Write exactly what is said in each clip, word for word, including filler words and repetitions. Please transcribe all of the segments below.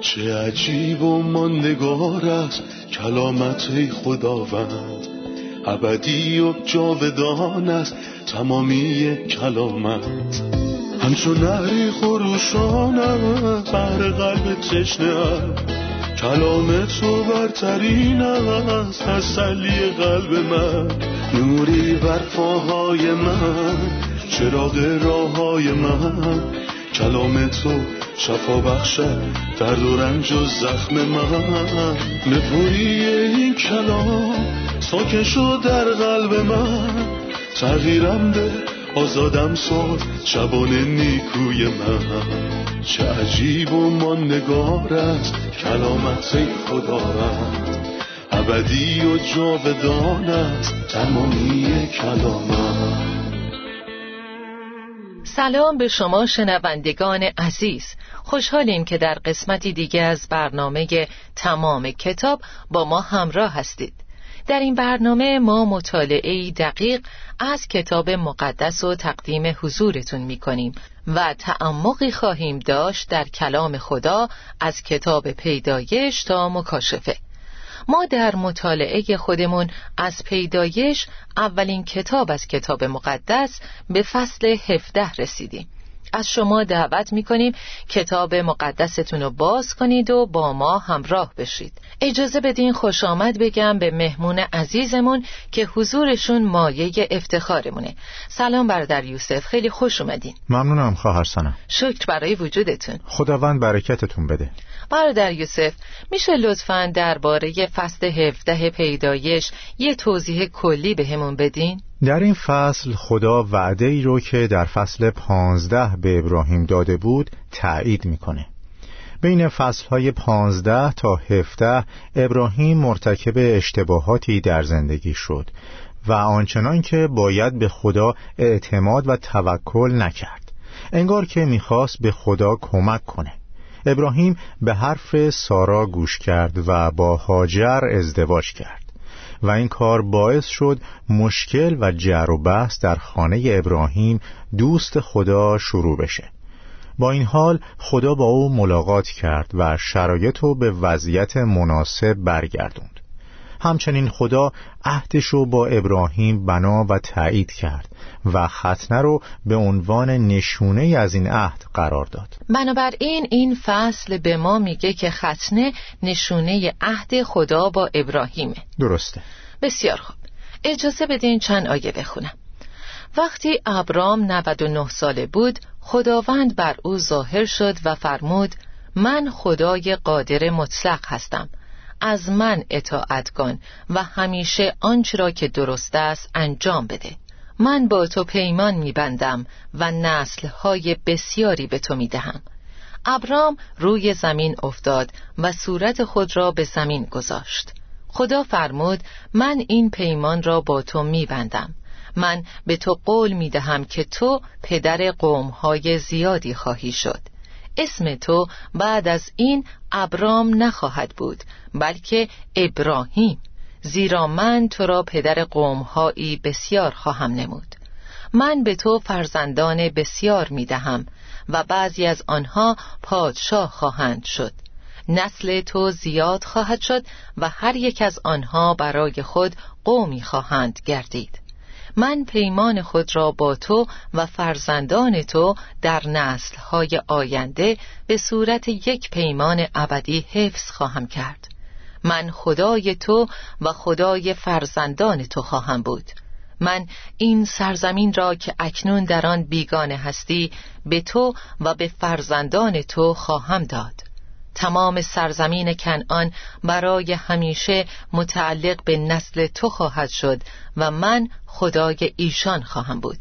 چه عجیب و ماندگار است کلامت خداوند، ابدی و جاودان است تمامی کلامت. همچون نهری خروشانم بر قلب تشنه‌ام، کلام تو برترین است تسلی قلب من. نوری بر پاهای من، چراغ راههای من، کلام تو شفا بخشد درد و رنج و زخم من. نپوری این کلام ساکن شد در قلب من، تغییرم ده، آزادم ساز شبانه نیکوی من. چه عجیب و ماندگار است کلامت خدا رد، ابدی و جاودان است تمامی کلامت. سلام به شما شنوندگان عزیز، خوشحالیم که در قسمتی دیگه از برنامه تمام کتاب با ما همراه هستید. در این برنامه ما مطالعه‌ای دقیق از کتاب مقدس و تقدیم حضورتون می‌کنیم و تعمقی خواهیم داشت در کلام خدا از کتاب پیدایش تا مکاشفه. ما در مطالعه خودمون از پیدایش، اولین کتاب از کتاب مقدس، به فصل هفده رسیدیم. از شما دعوت میکنیم کتاب مقدستون رو باز کنید و با ما همراه بشید. اجازه بدین خوش آمد بگم به مهمون عزیزمون که حضورشون مایه افتخارمونه. سلام برادر یوسف، خیلی خوش اومدین. ممنونم خواهر سنا. شکر برای وجودتون. خداوند برکتتون بده. برادر یوسف، میشه لطفاً درباره فصل هفده پیدایش یه توضیح کلی بهمون بدین؟ در این فصل خدا وعده ای رو که در فصل پانزده به ابراهیم داده بود تأیید میکنه. بین فصلهای پانزده تا هفده ابراهیم مرتکب اشتباهاتی در زندگی شد و آنچنان که باید به خدا اعتماد و توکل نکرد، انگار که میخواست به خدا کمک کنه. ابراهیم به حرف سارا گوش کرد و با هاجر ازدواج کرد و این کار باعث شد مشکل و جر و بحث در خانه ابراهیم دوست خدا شروع بشه. با این حال خدا با او ملاقات کرد و شرایط رو به وضعیت مناسب برگردوند. همچنین خدا عهدش رو با ابراهیم بنا و تایید کرد و ختنه رو به عنوان نشونه از این عهد قرار داد. بنابراین این فصل به ما میگه که ختنه نشونه عهد خدا با ابراهیمه. درسته. بسیار خوب، اجازه بدین چند آیه بخونم. وقتی ابرام نود و نه ساله بود، خداوند بر او ظاهر شد و فرمود: من خدای قادر مطلق هستم، از من اطاعت کن و همیشه آنچه را که درست است انجام بده. من با تو پیمان می‌بندم و نسل‌های بسیاری به تو می‌دهم. ابرام روی زمین افتاد و صورت خود را به زمین گذاشت. خدا فرمود: من این پیمان را با تو می‌بندم. من به تو قول می‌دهم که تو پدر قوم‌های زیادی خواهی شد. اسم تو بعد از این ابرام نخواهد بود، بلکه ابراهیم، زیرا من تو را پدر قوم‌هایی بسیار خواهم نمود. من به تو فرزندان بسیار می‌دهم و بعضی از آنها پادشاه خواهند شد. نسل تو زیاد خواهد شد و هر یک از آنها برای خود قومی خواهند گردید. من پیمان خود را با تو و فرزندان تو در نسل‌های آینده به صورت یک پیمان ابدی حفظ خواهم کرد. من خدای تو و خدای فرزندان تو خواهم بود. من این سرزمین را که اکنون در آن بیگانه هستی به تو و به فرزندان تو خواهم داد. تمام سرزمین کنعان برای همیشه متعلق به نسل تو خواهد شد و من خدای ایشان خواهم بود.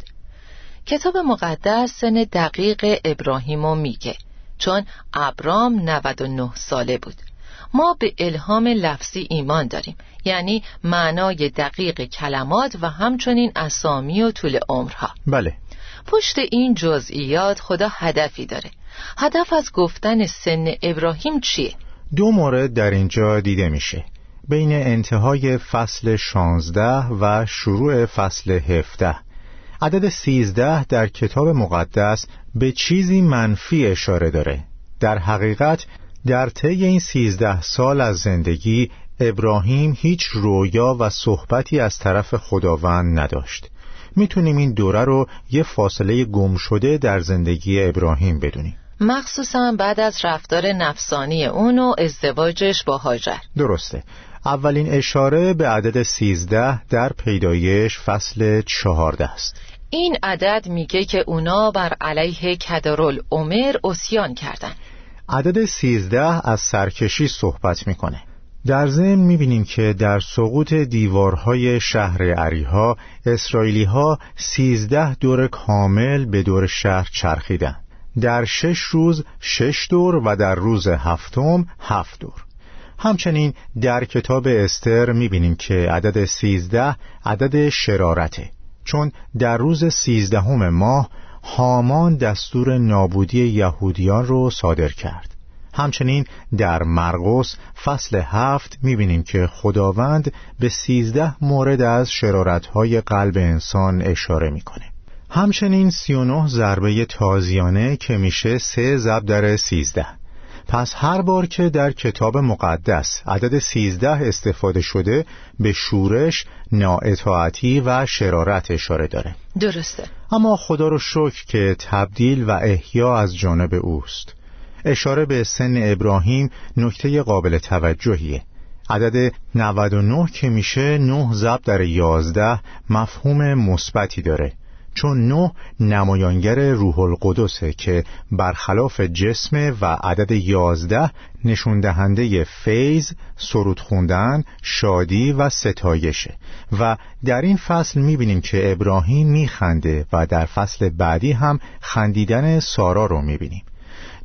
کتاب مقدس سن دقیق ابراهیمو میگه، چون ابرام نود و نه ساله بود. ما به الهام لفظی ایمان داریم، یعنی معنای دقیق کلمات و همچنین اسامی و طول عمرها. بله. پشت این جزئیات خدا هدفی داره. هدف از گفتن سن ابراهیم چیه؟ دو مورد در اینجا دیده میشه، بین انتهای فصل شانزده و شروع فصل هفده. عدد سیزده در کتاب مقدس به چیزی منفی اشاره داره. در حقیقت در طی این سیزده سال از زندگی ابراهیم هیچ رویا و صحبتی از طرف خداوند نداشت. میتونیم این دوره رو یه فاصله گم شده در زندگی ابراهیم بدونیم، مخصوصا بعد از رفتار نفسانی اون و ازدواجش با هاجر. درسته. اولین اشاره به عدد سیزده در پیدایش فصل چهارده است. این عدد میگه که اونا بر علیه کدارالعمر عصیان کردن. عدد سیزده از سرکشی صحبت میکنه. در ضمن میبینیم که در سقوط دیوارهای شهر عریها، اسرائیلیها سیزده دور کامل به دور شهر چرخیدن. در شش روز شش دور و در روز هفتم هفت دور. همچنین در کتاب استر میبینیم که عدد سیزده عدد شرارته، چون در روز سیزدهم ماه هامان دستور نابودی یهودیان رو صادر کرد. همچنین در مرقس فصل هفت میبینیم که خداوند به سیزده مورد از شرارت‌های قلب انسان اشاره میکنه. همچنین سی و نه ضربه تازیانه که میشه سه ضرب در سیزده. پس هر بار که در کتاب مقدس عدد سیزده استفاده شده به شورش، نااطاعتی و شرارت اشاره داره. درسته. اما خدا رو شکر که تبدیل و احیا از جانب اوست. اشاره به سن ابراهیم نکته قابل توجهیه. عدد نود و نه که میشه نه ضرب در یازده مفهوم مثبتی داره، چون نه نمایانگر روح القدسه که برخلاف جسم و عدد یازده نشوندهنده فیض، سرود خوندن، شادی و ستایشه. و در این فصل میبینیم که ابراهیم میخنده و در فصل بعدی هم خندیدن سارا رو میبینیم.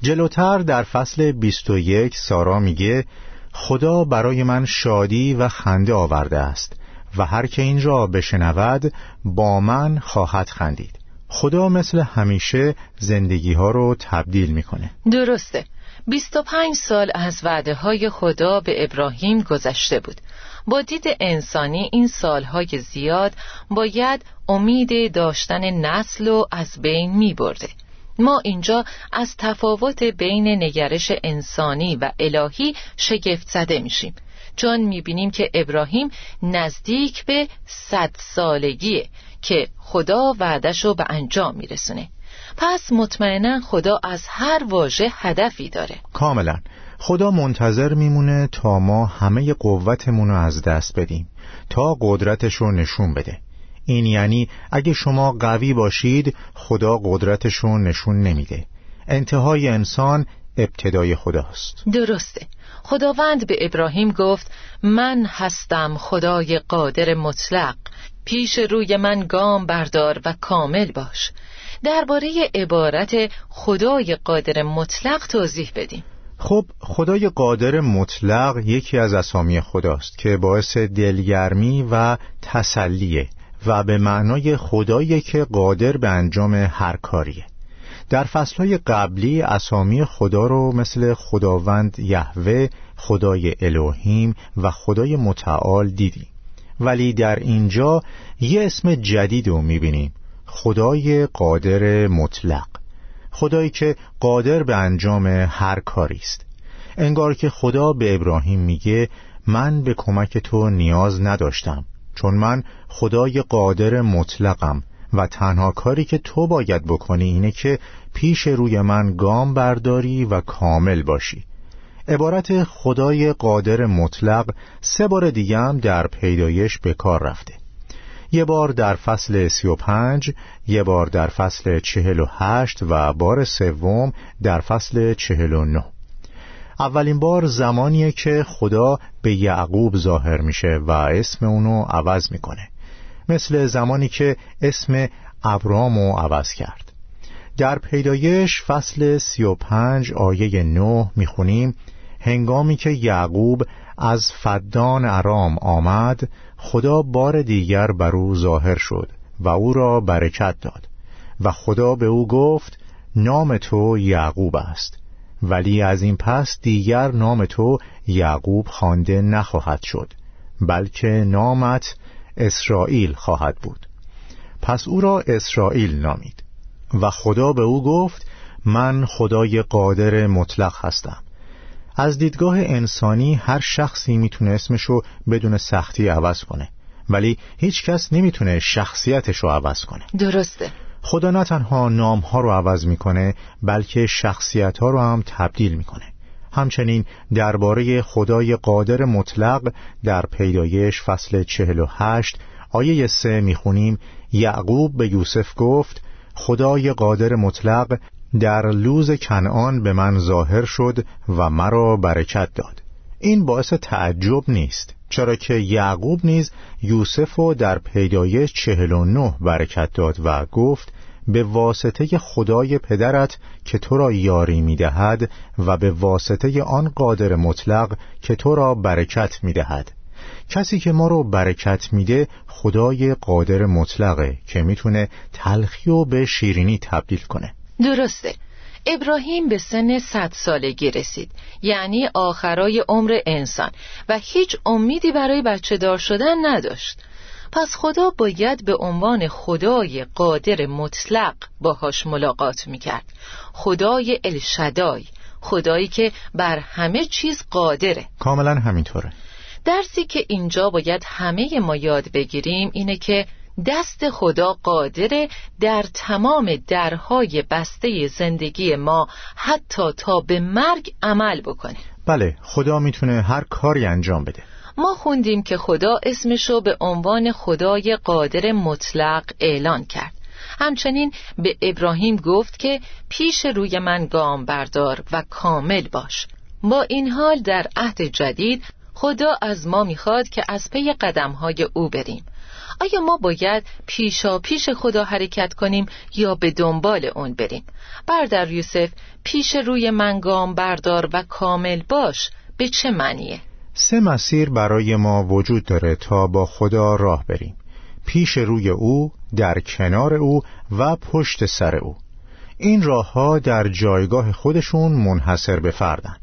جلوتر در فصل بیست و یک سارا میگه خدا برای من شادی و خنده آورده است و هر که این را بشنود با من خواهد خندید. خدا مثل همیشه زندگی ها رو تبدیل میکنه. درسته. بیست و پنج سال از وعده های خدا به ابراهیم گذشته بود. با دید انسانی این سالهای زیاد باید امید داشتن نسل رو از بین میبرده. ما اینجا از تفاوت بین نگرش انسانی و الهی شگفت زده میشیم، چون میبینیم که ابراهیم نزدیک به صد سالگیه که خدا وعدشو به انجام میرسونه. پس مطمئنا خدا از هر واژه هدفی داره. کاملا. خدا منتظر میمونه تا ما همه قوتمونو از دست بدیم تا قدرتشو نشون بده. این یعنی اگه شما قوی باشید خدا قدرتشو نشون نمیده. انتهای انسان ابتدای خداست. درسته. خداوند به ابراهیم گفت من هستم خدای قادر مطلق، پیش روی من گام بردار و کامل باش. درباره عبارت خدای قادر مطلق توضیح بدیم. خب خدای قادر مطلق یکی از اسامی خداست که باعث دلگرمی و تسلیه و به معنای خدایی که قادر به انجام هر کاریه. در فصلهای قبلی اسامی خدا رو مثل خداوند یهوه، خدای الوهیم و خدای متعال دیدیم، ولی در اینجا یه اسم جدید رو میبینیم، خدای قادر مطلق، خدایی که قادر به انجام هر کاریست. انگار که خدا به ابراهیم میگه من به کمک تو نیاز نداشتم، چون من خدای قادر مطلقم و تنها کاری که تو باید بکنی اینه که پیش روی من گام برداری و کامل باشی. عبارت خدای قادر مطلق سه بار دیگه هم در پیدایش به کار رفته. یه بار در فصل سی و پنج، یه بار در فصل چهل و هشت و بار سوم در فصل چهل و نه. اولین بار زمانیه که خدا به یعقوب ظاهر میشه و اسم اونو عوض میکنه، مثل زمانی که اسم ابرامو عوض کرد. در پیدایش فصل سی و پنج آیه نه میخونیم هنگامی که یعقوب از فدان ارام آمد خدا بار دیگر بر او ظاهر شد و او را برکت داد و خدا به او گفت نام تو یعقوب است، ولی از این پس دیگر نام تو یعقوب خوانده نخواهد شد، بلکه نامت اسرائیل خواهد بود. پس او را اسرائیل نامید. و خدا به او گفت من خدای قادر مطلق هستم. از دیدگاه انسانی هر شخصی میتونه اسمشو بدون سختی عوض کنه، ولی هیچ کس نمیتونه شخصیتشو عوض کنه. درسته. خدا نه تنها نامها رو عوض میکنه، بلکه شخصیتها رو هم تبدیل میکنه. همچنین درباره خدای قادر مطلق در پیدایش فصل چهل و هشت آیه سه میخونیم: یعقوب به یوسف گفت خدای قادر مطلق در لوز کنعان به من ظاهر شد و مرا برکت داد. این باعث تعجب نیست، چرا که یعقوب نیز یوسف را در پیدایش چهل و نه برکت داد و گفت به واسطه خدای پدرت که تو را یاری می‌دهد و به واسطه آن قادر مطلق که تو را برکت می‌دهد. کسی که ما رو برکت میده خدای قادر مطلقه که میتونه تلخی رو به شیرینی تبدیل کنه. درسته. ابراهیم به سن صد سالگی رسید، یعنی آخرای عمر انسان، و هیچ امیدی برای بچه دار شدن نداشت. پس خدا باید به عنوان خدای قادر مطلق باهاش ملاقات میکرد. خدای الشدای، خدایی که بر همه چیز قادره. کاملا همینطوره. درسی که اینجا باید همه ما یاد بگیریم اینه که دست خدا قادره در تمام درهای بسته زندگی ما، حتی تا به مرگ عمل بکنه. بله، خدا میتونه هر کاری انجام بده. ما خوندیم که خدا اسمشو به عنوان خدای قادر مطلق اعلان کرد. همچنین به ابراهیم گفت که پیش روی من گام بردار و کامل باش. با این حال در عهد جدید خدا از ما میخواد که از پی قدمهای او بریم. آیا ما باید پیشا پیش خدا حرکت کنیم یا به دنبال اون بریم؟ برادر یوسف، پیش روی من گام بردار و کامل باش به چه معنیه؟ سه مسیر برای ما وجود داره تا با خدا راه بریم: پیش روی او، در کنار او و پشت سر او. این راهها در جایگاه خودشون منحصر به فردن.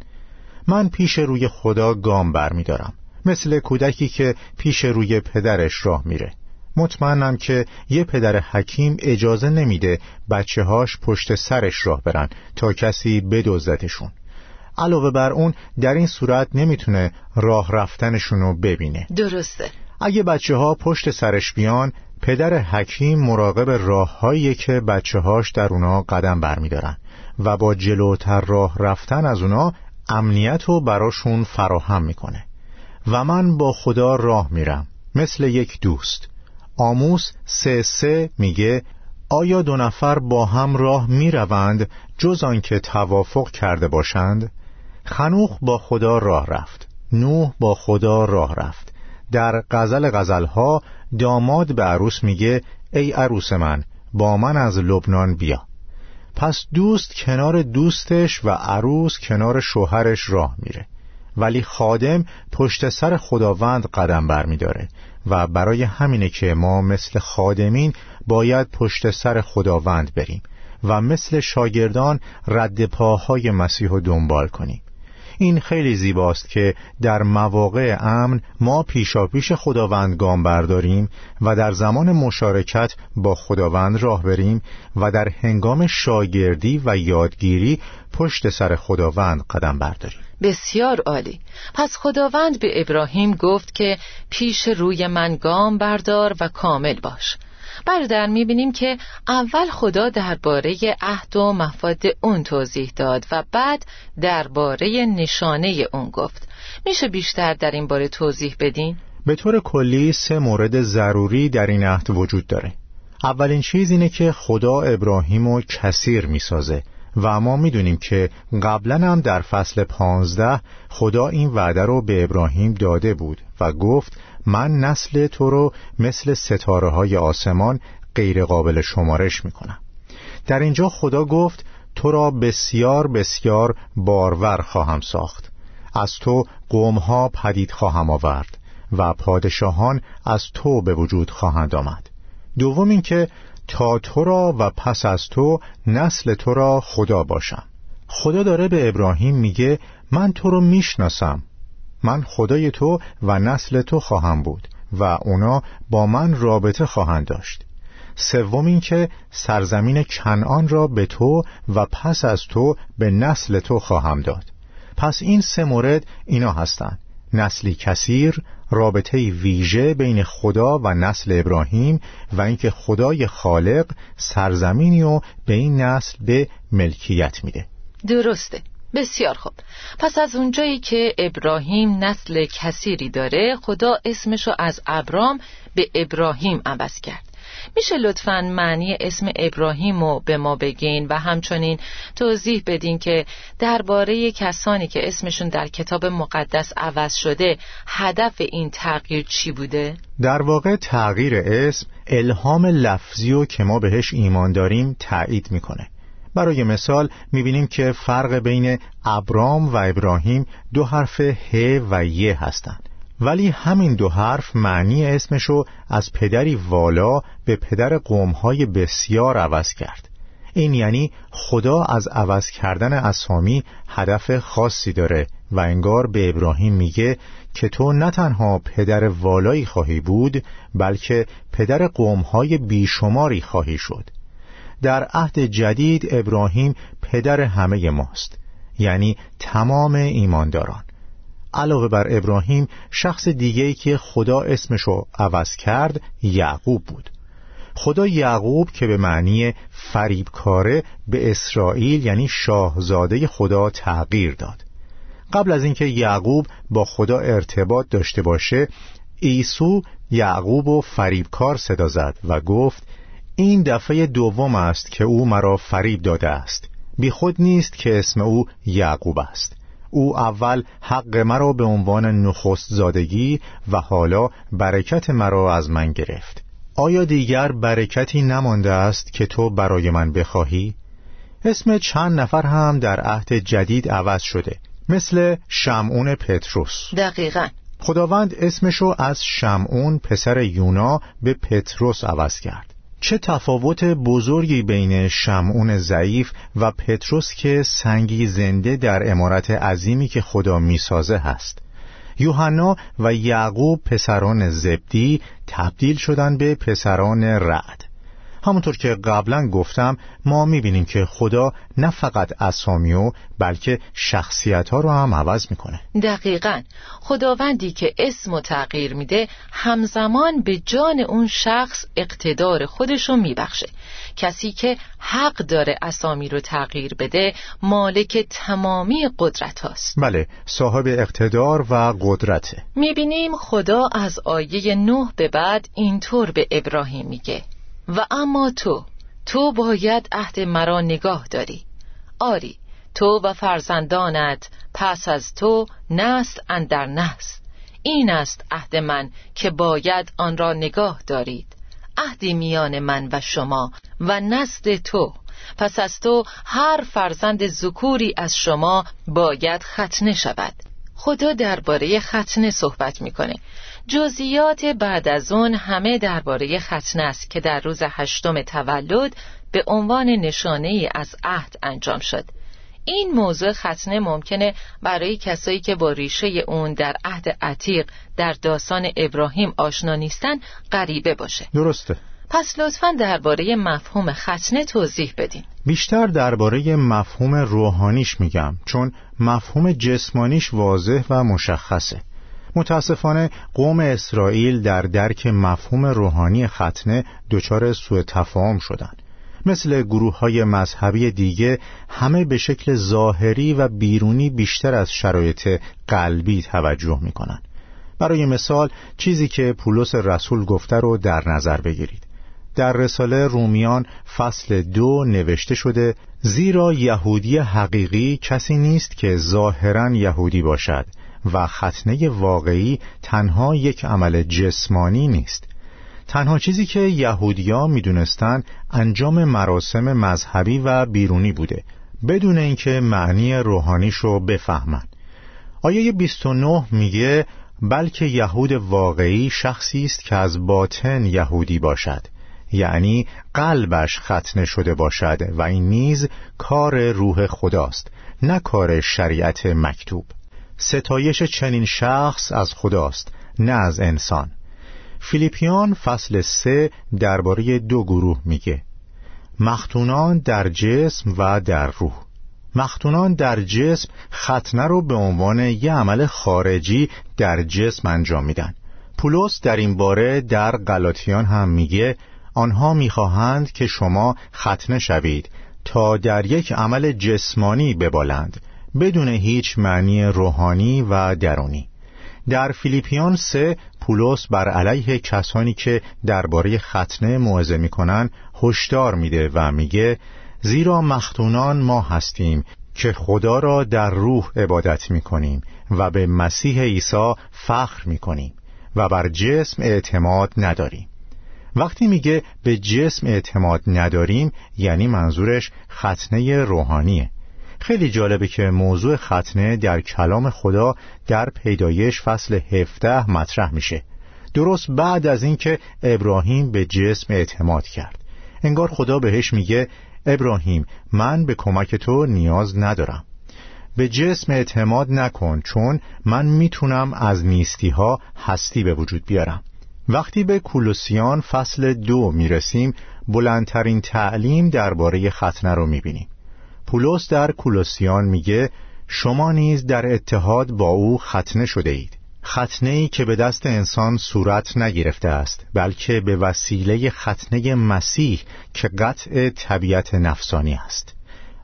من پیش روی خدا گام برمیدارم، مثل کودکی که پیش روی پدرش راه میره. مطمئنم که یه پدر حکیم اجازه نمیده بچه هاش پشت سرش راه برن تا کسی بدزدتشون. علاوه بر اون در این صورت نمیتونه راه رفتنشونو ببینه. درسته. اگه بچه ها پشت سرش بیان، پدر حکیم مراقب راه هایی که بچه هاش در اونا قدم برمیدارن و با جلوتر راه رفتن از اونا امنیت رو براشون فراهم میکنه. و من با خدا راه میرم، مثل یک دوست. آموس سه سه میگه: آیا دو نفر با هم راه میروند جز آنکه توافق کرده باشند؟ خنوخ با خدا راه رفت، نوح با خدا راه رفت. در غزل غزلها داماد به عروس میگه: ای عروس من، با من از لبنان بیا. پس دوست کنار دوستش و عروس کنار شوهرش راه میره، ولی خادم پشت سر خداوند قدم برمیداره و برای همینه که ما مثل خادمین باید پشت سر خداوند بریم و مثل شاگردان رد پاهای مسیح رو دنبال کنیم. این خیلی زیباست که در مواقع امن ما پیشاپیش خداوند گام برداریم و در زمان مشارکت با خداوند راه بریم و در هنگام شاگردی و یادگیری پشت سر خداوند قدم برداریم. بسیار عالی. پس خداوند به ابراهیم گفت که پیش روی من گام بردار و کامل باش. برادر، میبینیم که اول خدا درباره عهد و مفاد اون توضیح داد و بعد درباره نشانه اون گفت. میشه بیشتر در این باره توضیح بدین؟ به طور کلی سه مورد ضروری در این عهد وجود داره. اولین چیز اینه که خدا ابراهیمو کثیر میسازه و ما میدونیم که قبلا هم در فصل پانزده خدا این وعده رو به ابراهیم داده بود و گفت من نسل تو رو مثل ستاره های آسمان غیر قابل شمارش میکنم. در اینجا خدا گفت تو را بسیار بسیار بارور خواهم ساخت، از تو قوم ها پدید خواهم آورد و پادشاهان از تو به وجود خواهند آمد. دوم این که تا تو را و پس از تو نسل تو را خدا باشم. خدا داره به ابراهیم میگه من تو رو میشناسم، من خدای تو و نسل تو خواهم بود و اونا با من رابطه خواهند داشت. سوم این که سرزمین کنعان را به تو و پس از تو به نسل تو خواهم داد. پس این سه مورد اینا هستند: نسلی کثیر، رابطه ویژه بین خدا و نسل ابراهیم و اینکه خدای خالق سرزمینی رو به این نسل به ملکیت میده. درسته، بسیار خوب. پس از اونجایی که ابراهیم نسل کثیری داره، خدا اسمشو از ابرام به ابراهیم عوض کرد. میشه لطفاً معنی اسم ابراهیم رو به ما بگین و همچنین توضیح بدین که درباره کسانی که اسمشون در کتاب مقدس عوض شده، هدف این تغییر چی بوده؟ در واقع تغییر اسم الهام لفظی رو که ما بهش ایمان داریم تأیید میکنه. برای مثال میبینیم که فرق بین ابرام و ابراهیم دو حرف ه و ی هستند، ولی همین دو حرف معنی اسمشو از پدری والا به پدر قومهای بسیار عوض کرد. این یعنی خدا از عوض کردن اسامی هدف خاصی داره و انگار به ابراهیم میگه که تو نه تنها پدر والایی خواهی بود، بلکه پدر قومهای بیشماری خواهی شد. در عهد جدید ابراهیم پدر همه ماست، یعنی تمام ایمانداران. علاوه بر ابراهیم، شخص دیگه‌ای که خدا اسمشو عوض کرد یعقوب بود. خدا یعقوب که به معنی فریبکاره به اسرائیل یعنی شاهزاده خدا تغییر داد. قبل از اینکه یعقوب با خدا ارتباط داشته باشه، عیسی یعقوب و فریبکار صدا زد و گفت این دفعه دوم است که او مرا فریب داده است، بی خود نیست که اسم او یعقوب است. او اول حق مرا به عنوان نخست زادگی و حالا برکت مرا از من گرفت. آیا دیگر برکتی نمانده است که تو برای من بخواهی؟ اسم چند نفر هم در عهد جدید عوض شده، مثل شمعون پطرس. دقیقاً خداوند اسمشو از شمعون پسر یونا به پطرس عوض کرد. چه تفاوت بزرگی بین شمعون ضعیف و پطرس که سنگی زنده در عمارت عظیمی که خدا میسازه هست. یوحنا و یعقوب پسران زبدی تبدیل شدن به پسران رعد. همونطور که قبلا گفتم، ما میبینیم که خدا نه فقط اسامیو بلکه شخصیت‌ها رو هم عوض میکنه. دقیقاً خداوندی که اسمو تغییر میده، همزمان به جان اون شخص اقتدار خودشو میبخشه. کسی که حق داره اسامی رو تغییر بده، مالک تمامی قدرت هاست. بله، صاحب اقتدار و قدرته. میبینیم خدا از آیه نه به بعد اینطور به ابراهیم میگه: و اما تو، تو باید عهد مرا نگاه داری. آری، تو و فرزندانت پس از تو نسل اندر نسل. این است عهد من که باید آن را نگاه دارید، عهدی میان من و شما و نسل تو. پس از تو هر فرزند ذکوری از شما باید ختنه شود. خدا درباره ختنه صحبت میکنه. جزئیات بعد از اون همه درباره ختنه است که در روز هشتم تولد به عنوان نشانه‌ای از عهد انجام شد. این موضوع ختنه ممکنه برای کسایی که با ریشه اون در عهد عتیق در داستان ابراهیم آشنا نیستن غریبه باشه. درسته. پس لطفاً درباره مفهوم ختنه توضیح بدین. بیشتر درباره مفهوم روحانیش میگم، چون مفهوم جسمانیش واضح و مشخصه. متاسفانه قوم اسرائیل در درک مفهوم روحانی ختنه دچار سوء تفاهم شدند. مثل گروه‌های مذهبی دیگه، همه به شکل ظاهری و بیرونی بیشتر از شرایط قلبی توجه می‌کنند. برای مثال چیزی که پولس رسول گفته رو در نظر بگیرید. در رساله رومیان فصل دو نوشته شده: زیرا یهودی حقیقی کسی نیست که ظاهراً یهودی باشد و ختنه واقعی تنها یک عمل جسمانی نیست. تنها چیزی که یهودیان میدونستن انجام مراسم مذهبی و بیرونی بوده، بدون اینکه معنی روحانیشو بفهمن. آیه بیست و نه میگه: بلکه یهود واقعی شخصی است که از باطن یهودی باشد، یعنی قلبش ختنه شده باشد و این نیز کار روح خداست، نه کار شریعت مکتوب. ستایش چنین شخص از خداست، نه از انسان. فیلیپیان فصل سه درباره دو گروه میگه: مختونان در جسم و در روح. مختونان در جسم ختنه رو به عنوان یه عمل خارجی در جسم انجام میدن. پولس در این باره در گلاتیان هم میگه آنها میخواهند که شما ختنه شوید تا در یک عمل جسمانی ببالند، بدون هیچ معنی روحانی و درونی. در فیلیپیان سه پولس بر علیه کسانی که درباره ختنه موعظه میکنند هشدار میده و میگه زیرا مختونان ما هستیم که خدا را در روح عبادت میکنیم و به مسیح عیسی فخر میکنیم و بر جسم اعتماد نداریم. وقتی میگه به جسم اعتماد نداریم یعنی منظورش ختنه روحانیه. خیلی جالبه که موضوع ختنه در کلام خدا در پیدایش فصل هفده مطرح میشه، درست بعد از اینکه ابراهیم به جسم اعتماد کرد. انگار خدا بهش میگه ابراهیم من به کمک تو نیاز ندارم، به جسم اعتماد نکن، چون من میتونم از نیستی‌ها هستی به وجود بیارم. وقتی به کولوسیان فصل دو میرسیم بلندترین تعلیم درباره ختنه رو میبینیم. پولس در کولوسیان میگه شما نیز در اتحاد با او ختنه شده اید، ختنه‌ای که به دست انسان صورت نگرفته است، بلکه به وسیله ختنه مسیح که قطع طبیعت نفسانی است.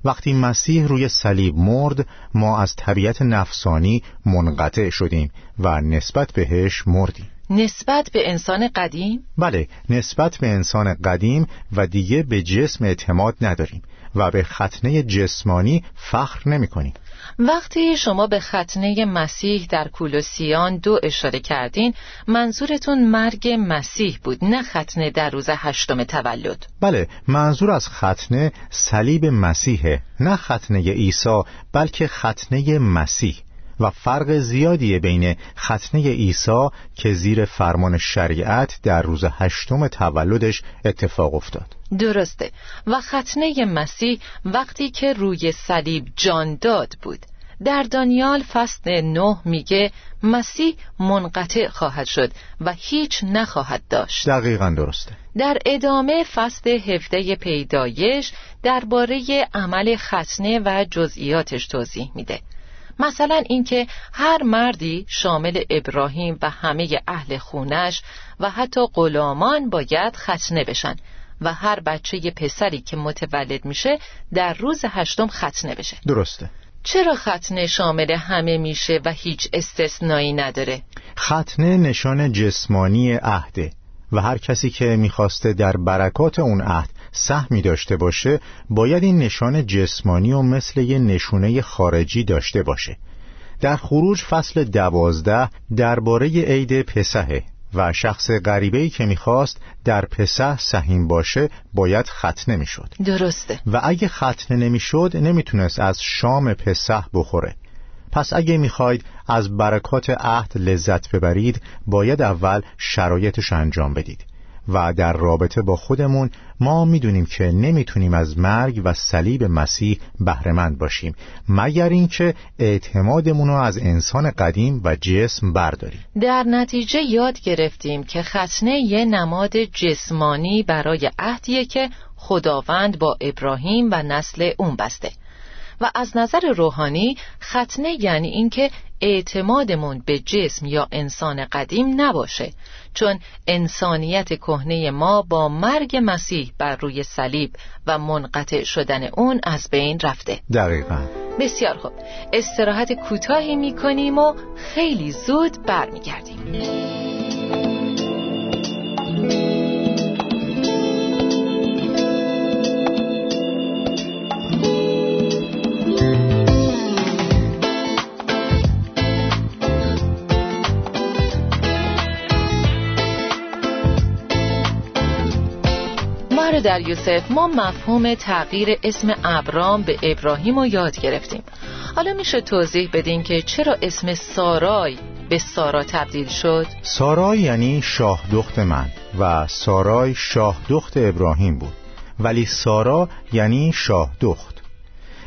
وقتی مسیح روی صلیب مرد ما از طبیعت نفسانی منقطع شدیم و نسبت بهش مردیم. نسبت به انسان قدیم؟ بله، نسبت به انسان قدیم، و دیگه به جسم اعتماد نداریم و به ختنه جسمانی فخر نمی کنیم. وقتی شما به ختنه مسیح در کولوسیان دو اشاره کردین منظورتون مرگ مسیح بود، نه ختنه در روز هشتم تولد. بله، منظور از ختنه صلیب مسیحه، نه ختنه عیسی بلکه ختنه مسیح. و فرق زیادی بین ختنه عیسی که زیر فرمان شریعت در روز هشتم تولدش اتفاق افتاد. درسته. و ختنه مسیح وقتی که روی صلیب جان داد بود. در دانیال فصل نه میگه مسیح منقطع خواهد شد و هیچ نخواهد داشت. دقیقاً درسته. در ادامه فصل هفده پیدایش درباره عمل ختنه و جزئیاتش توضیح میده، مثلا اینکه هر مردی شامل ابراهیم و همه اهل خونش و حتی غلامان باید ختنه بشن و هر بچه پسری که متولد میشه در روز هشتم ختنه بشه. درسته. چرا ختنه شامل همه میشه و هیچ استثنایی نداره؟ ختنه نشان جسمانی عهده و هر کسی که میخواسته در برکات اون عهد سهمی داشته باشه باید این نشان جسمانی و مثل یه نشونه خارجی داشته باشه. در خروج فصل دوازده درباره عید پسحه و شخص غریبه‌ای که میخواست در پسح سهیم باشه باید ختنه میشد. درسته. و اگه ختنه نمیشد نمیتونست از شام پسح بخوره. پس اگه میخواید از برکات عهد لذت ببرید باید اول شرایطش انجام بدید. و در رابطه با خودمون ما میدونیم که نمیتونیم از مرگ و صلیب مسیح بهره‌مند باشیم مگر اینکه اعتمادمون رو از انسان قدیم و جسم برداریم. در نتیجه یاد گرفتیم که ختنه یه نماد جسمانی برای عهدیه که خداوند با ابراهیم و نسل اون بسته، و از نظر روحانی ختنه یعنی اینکه اعتمادمون به جسم یا انسان قدیم نباشه، چون انسانیت کهنه ما با مرگ مسیح بر روی صلیب و منقطع شدن اون از بین رفته. دقیقاً. بسیار خوب، استراحت کوتاهی می‌کنیم و خیلی زود برمیگردیم. در یوسف ما مفهوم تغییر اسم ابرام به ابراهیم رو یاد گرفتیم. حالا میشه توضیح بدین که چرا اسم سارای به سارا تبدیل شد؟ سارای یعنی شاه دخت من و سارای شاه دخت ابراهیم بود، ولی سارا یعنی شاه دخت،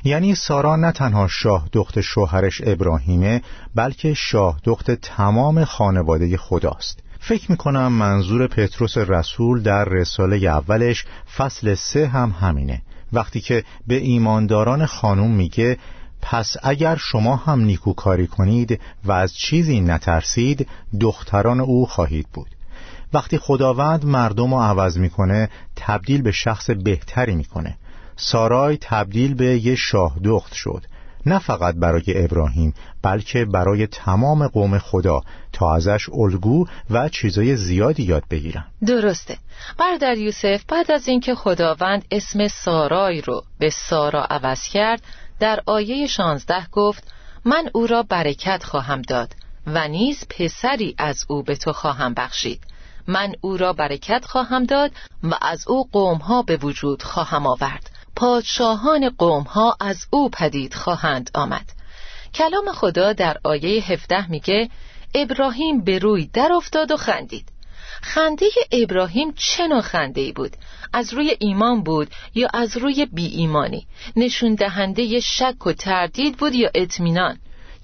یعنی سارا نه تنها شاه دخت شوهرش ابراهیمه بلکه شاه دخت تمام خانواده خداست. فکر میکنم منظور پتروس رسول در رساله اولش فصل سه هم همینه وقتی که به ایمانداران خانوم میگه پس اگر شما هم نیکوکاری کنید و از چیزی نترسید دختران او خواهید بود. وقتی خداوند مردم رو عوض میکنه تبدیل به شخص بهتری میکنه. سارای تبدیل به یه شاه دخت شد، نه فقط برای ابراهیم بلکه برای تمام قوم خدا تا ازش الگو و چیزای زیادی یاد بگیرن. درسته. برادر یوسف بعد از اینکه خداوند اسم سارای رو به سارا عوض کرد در آیه شانزده گفت من او را برکت خواهم داد و نیز پسری از او به تو خواهم بخشید، من او را برکت خواهم داد و از او قومها به وجود خواهم آورد، پادشاهان قومها از او پدید خواهند آمد. کلام خدا در آیه هفده میگه ابراهیم به روی در افتاد و خندید. خنده ابراهیم چه نوع خنده‌ای بود؟ از روی ایمان بود یا از روی بی ایمانی؟ نشون دهنده شک و تردید بود یا اطمینان؟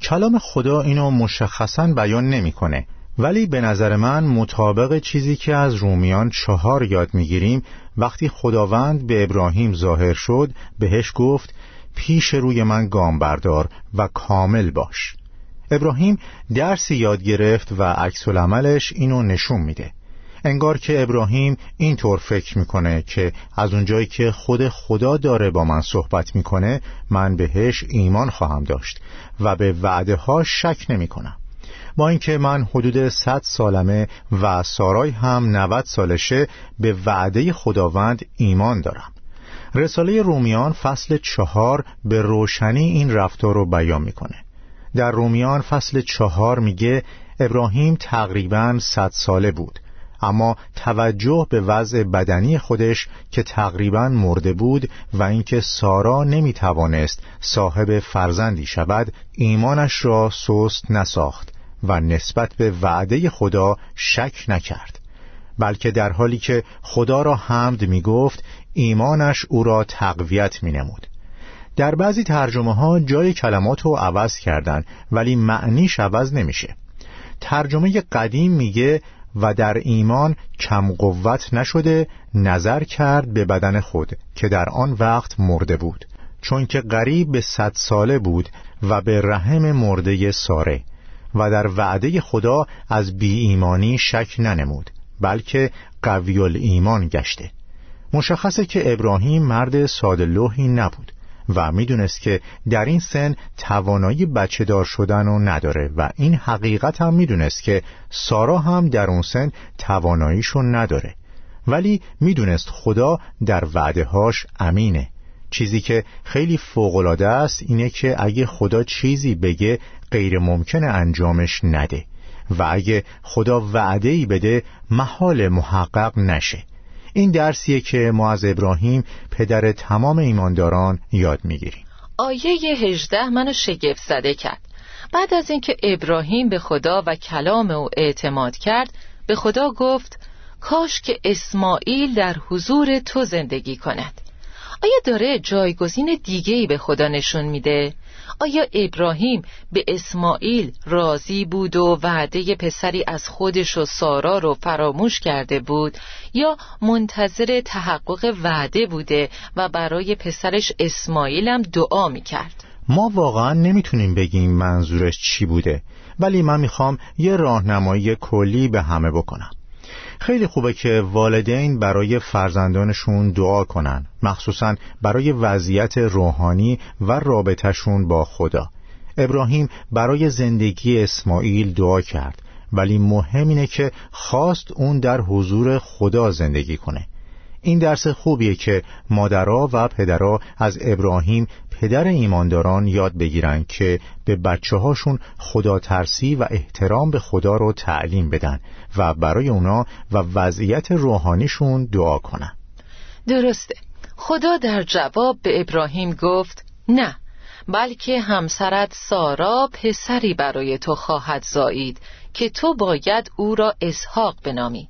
کلام خدا اینو مشخصاً بیان نمی‌کنه، ولی به نظر من مطابق چیزی که از رومیان چهار یاد می‌گیریم وقتی خداوند به ابراهیم ظاهر شد بهش گفت پیش روی من گام بردار و کامل باش. ابراهیم درسی یاد گرفت و عکس‌العملش اینو نشون میده. انگار که ابراهیم اینطور فکر میکنه که از اونجایی که خود خدا داره با من صحبت میکنه من بهش ایمان خواهم داشت و به وعده‌ها شک نمیکنم. با اینکه من حدود صد سالمه و سارای هم نود سالشه به وعده خداوند ایمان دارم. رساله رومیان فصل چهار به روشنی این رفتار رو بیان میکنه. در رومیان فصل چهار میگه ابراهیم تقریباً صد ساله بود، اما توجه به وضع بدنی خودش که تقریباً مرده بود و اینکه سارا نمیتوانست صاحب فرزندی شود ایمانش را سست نساخت و نسبت به وعده خدا شک نکرد، بلکه در حالی که خدا را حمد میگفت ایمانش او را تقویت مینمود. در بعضی ترجمه ها جای کلمات رو عوض کردن ولی معنیش عوض نمیشه. ترجمه قدیم میگه و در ایمان کم قوت نشده نظر کرد به بدن خود که در آن وقت مرده بود، چون که قریب به صد ساله بود و به رحم مرده ساره، و در وعده خدا از بی ایمانی شک ننمود بلکه قوی الایمان گشته. مشخصه که ابراهیم مرد ساده لوحی نبود و میدونست که در این سن توانایی بچه دار شدن رو نداره و این حقیقت هم میدونست که سارا هم در اون سن تواناییشو نداره، ولی میدونست خدا در وعده‌هاش امینه. چیزی که خیلی فوق‌العاده است اینه که اگه خدا چیزی بگه غیر ممکنه انجامش نده و اگه خدا وعده‌ای بده محال محقق نشه. این درسیه که ما از ابراهیم پدر تمام ایمانداران یاد میگیریم. آیه هجده منو شگفت زده کرد. بعد از اینکه ابراهیم به خدا و کلام او اعتماد کرد به خدا گفت کاش که اسماعیل در حضور تو زندگی کند. آیا داره جایگزین دیگه‌ای به خدا نشون میده؟ آیا ابراهیم به اسماعیل راضی بود و وعده پسری از خودش و سارا رو فراموش کرده بود یا منتظر تحقق وعده بوده و برای پسرش اسماعیل هم دعا میکرد؟ ما واقعا نمیتونیم بگیم منظورش چی بوده، ولی من میخوام یه راهنمایی کلی به همه بکنم. خیلی خوبه که والدین برای فرزندانشون دعا کنن، مخصوصا برای وضعیت روحانی و رابطهشون با خدا. ابراهیم برای زندگی اسماعیل دعا کرد، ولی مهم اینه که خواست اون در حضور خدا زندگی کنه. این درس خوبیه که مادرها و پدرها از ابراهیم پدر ایمانداران یاد بگیرن که به بچه هاشون خدا ترسی و احترام به خدا رو تعلیم بدن و برای اونا و وضعیت روحانیشون دعا کنن. درسته. خدا در جواب به ابراهیم گفت نه، بلکه همسرت سارا پسری برای تو خواهد زایید که تو باید او را اسحاق بنامی.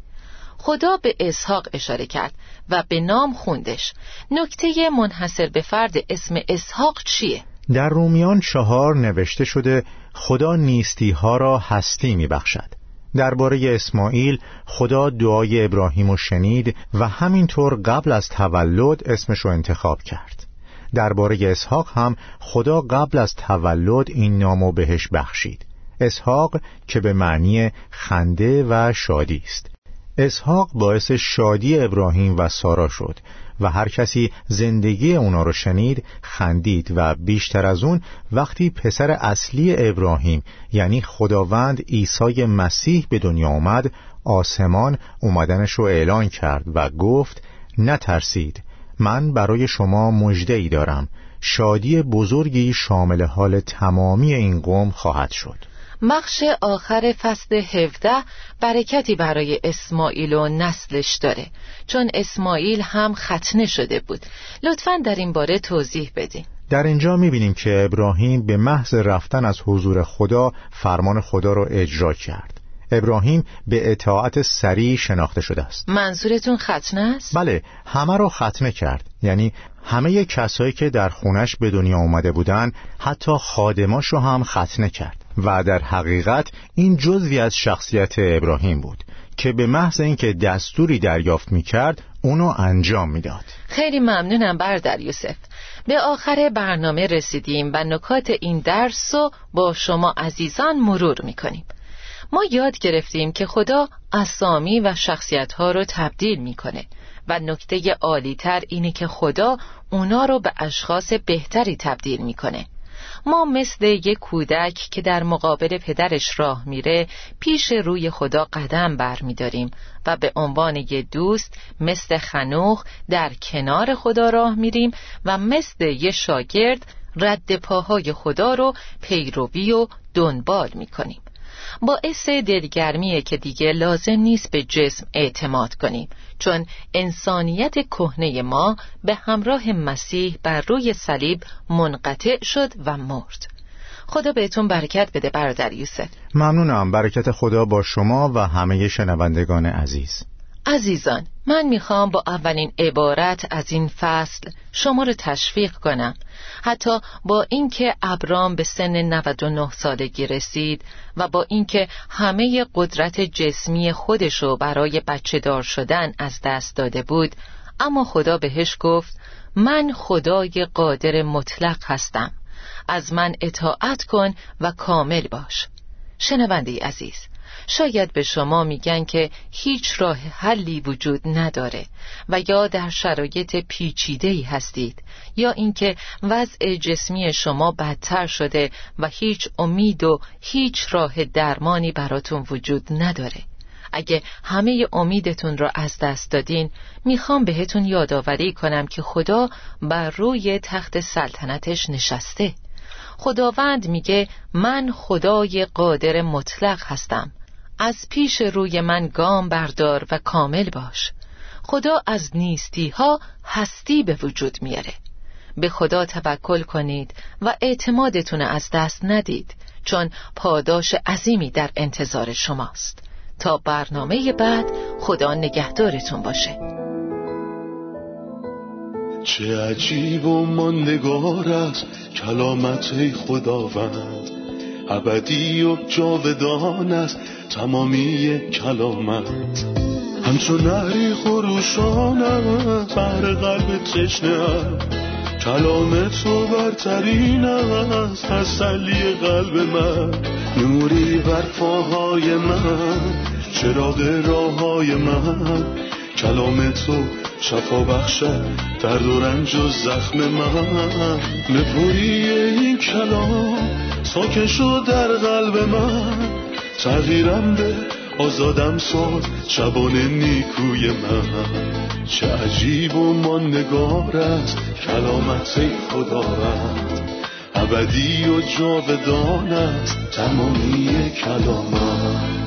خدا به اسحاق اشاره کرد و به نام خوندش. نکته منحصر به فرد اسم اسحاق چیه؟ در رومیان چهار نوشته شده خدا نیستی ها را هستی می بخشد. درباره اسماعیل خدا دعای ابراهیم رو شنید و همینطور قبل از تولد اسمش رو انتخاب کرد. درباره اسحاق هم خدا قبل از تولد این نامو بهش بخشید، اسحاق که به معنی خنده و شادی است. اسحاق باعث شادی ابراهیم و سارا شد و هر کسی زندگی اونا رو شنید خندید و بیشتر از اون وقتی پسر اصلی ابراهیم یعنی خداوند عیسی مسیح به دنیا آمد، آسمان اومدنش رو اعلان کرد و گفت نترسید، من برای شما مژده‌ای دارم، شادی بزرگی شامل حال تمامی این قوم خواهد شد. بخش آخر فصل هفده برکتی برای اسماعیل و نسلش داره، چون اسماعیل هم ختنه شده بود. لطفاً در این باره توضیح بدین. در اینجا میبینیم که ابراهیم به محض رفتن از حضور خدا فرمان خدا رو اجرا کرد. ابراهیم به اطاعت سریع شناخته شده است. منظورتون ختنه است؟ بله، همه رو ختنه کرد، یعنی همه کسایی که در خونش به دنیا اومده بودن، حتی خادماش رو هم ختنه کرد و در حقیقت این جزئی از شخصیت ابراهیم بود که به محض اینکه دستوری دریافت می‌کرد اونو انجام می‌داد. خیلی ممنونم برادر یوسف. به آخر برنامه رسیدیم و نکات این درس رو با شما عزیزان مرور می‌کنیم. ما یاد گرفتیم که خدا اسامی و شخصیت‌ها رو تبدیل می‌کنه و نکته عالی‌تر اینه که خدا اونا رو به اشخاص بهتری تبدیل می‌کنه. ما مثل یک کودک که در مقابل پدرش راه میره پیش روی خدا قدم بر میداریم و به عنوان یک دوست مثل خنوخ در کنار خدا راه میریم و مثل یک شاگرد رد پاهای خدا رو پیروی و دنبال میکنیم. باعث دلگرمیه که دیگه لازم نیست به جسم اعتماد کنیم، چون انسانیت کهنه ما به همراه مسیح بر روی صلیب منقطع شد و مرد. خدا بهتون برکت بده برادر یوسف. ممنونم. برکت خدا با شما و همه شنوندگان عزیز. عزیزان، من میخوام با اولین عبارت از این فصل شما رو تشویق کنم. حتی با اینکه ابرام به سن نود و نه سالگی رسید و با اینکه همه قدرت جسمی خودش رو برای بچه دار شدن از دست داده بود، اما خدا بهش گفت من خدای قادر مطلق هستم، از من اطاعت کن و کامل باش. شنونده عزیز، شاید به شما میگن که هیچ راه حلی وجود نداره و یا در شرایط پیچیده‌ای هستید یا اینکه وضع جسمی شما بدتر شده و هیچ امید و هیچ راه درمانی براتون وجود نداره. اگه همه امیدتون رو از دست دادین، میخوام بهتون یادآوری کنم که خدا بر روی تخت سلطنتش نشسته. خداوند میگه من خدای قادر مطلق هستم، از پیش روی من گام بردار و کامل باش. خدا از نیستی ها هستی به وجود میاره. به خدا توکل کنید و اعتمادتون از دست ندید، چون پاداش عظیمی در انتظار شماست. تا برنامه بعد، خدا نگهدارتون باشه. چه عجیب و ماندگار است کلامت ای خداوند، ابدی و جاودان است تمامی کلامت. همچون نهری خروشان است بر قلب تشنه است، کلام تو برترین است تسلی قلب من. نوری بر پاهای من، چراغ راههای من. کلام تو شفا بخشد درد و رنج و زخم من. نپویی این کلام ساکن شد در قلب من. تغییرم به آزادم ساز شبان نیکوی من. چه عجیب و ماندگار است کلامت ای خداوند، ابدی و جاودان است تمامی کلامت.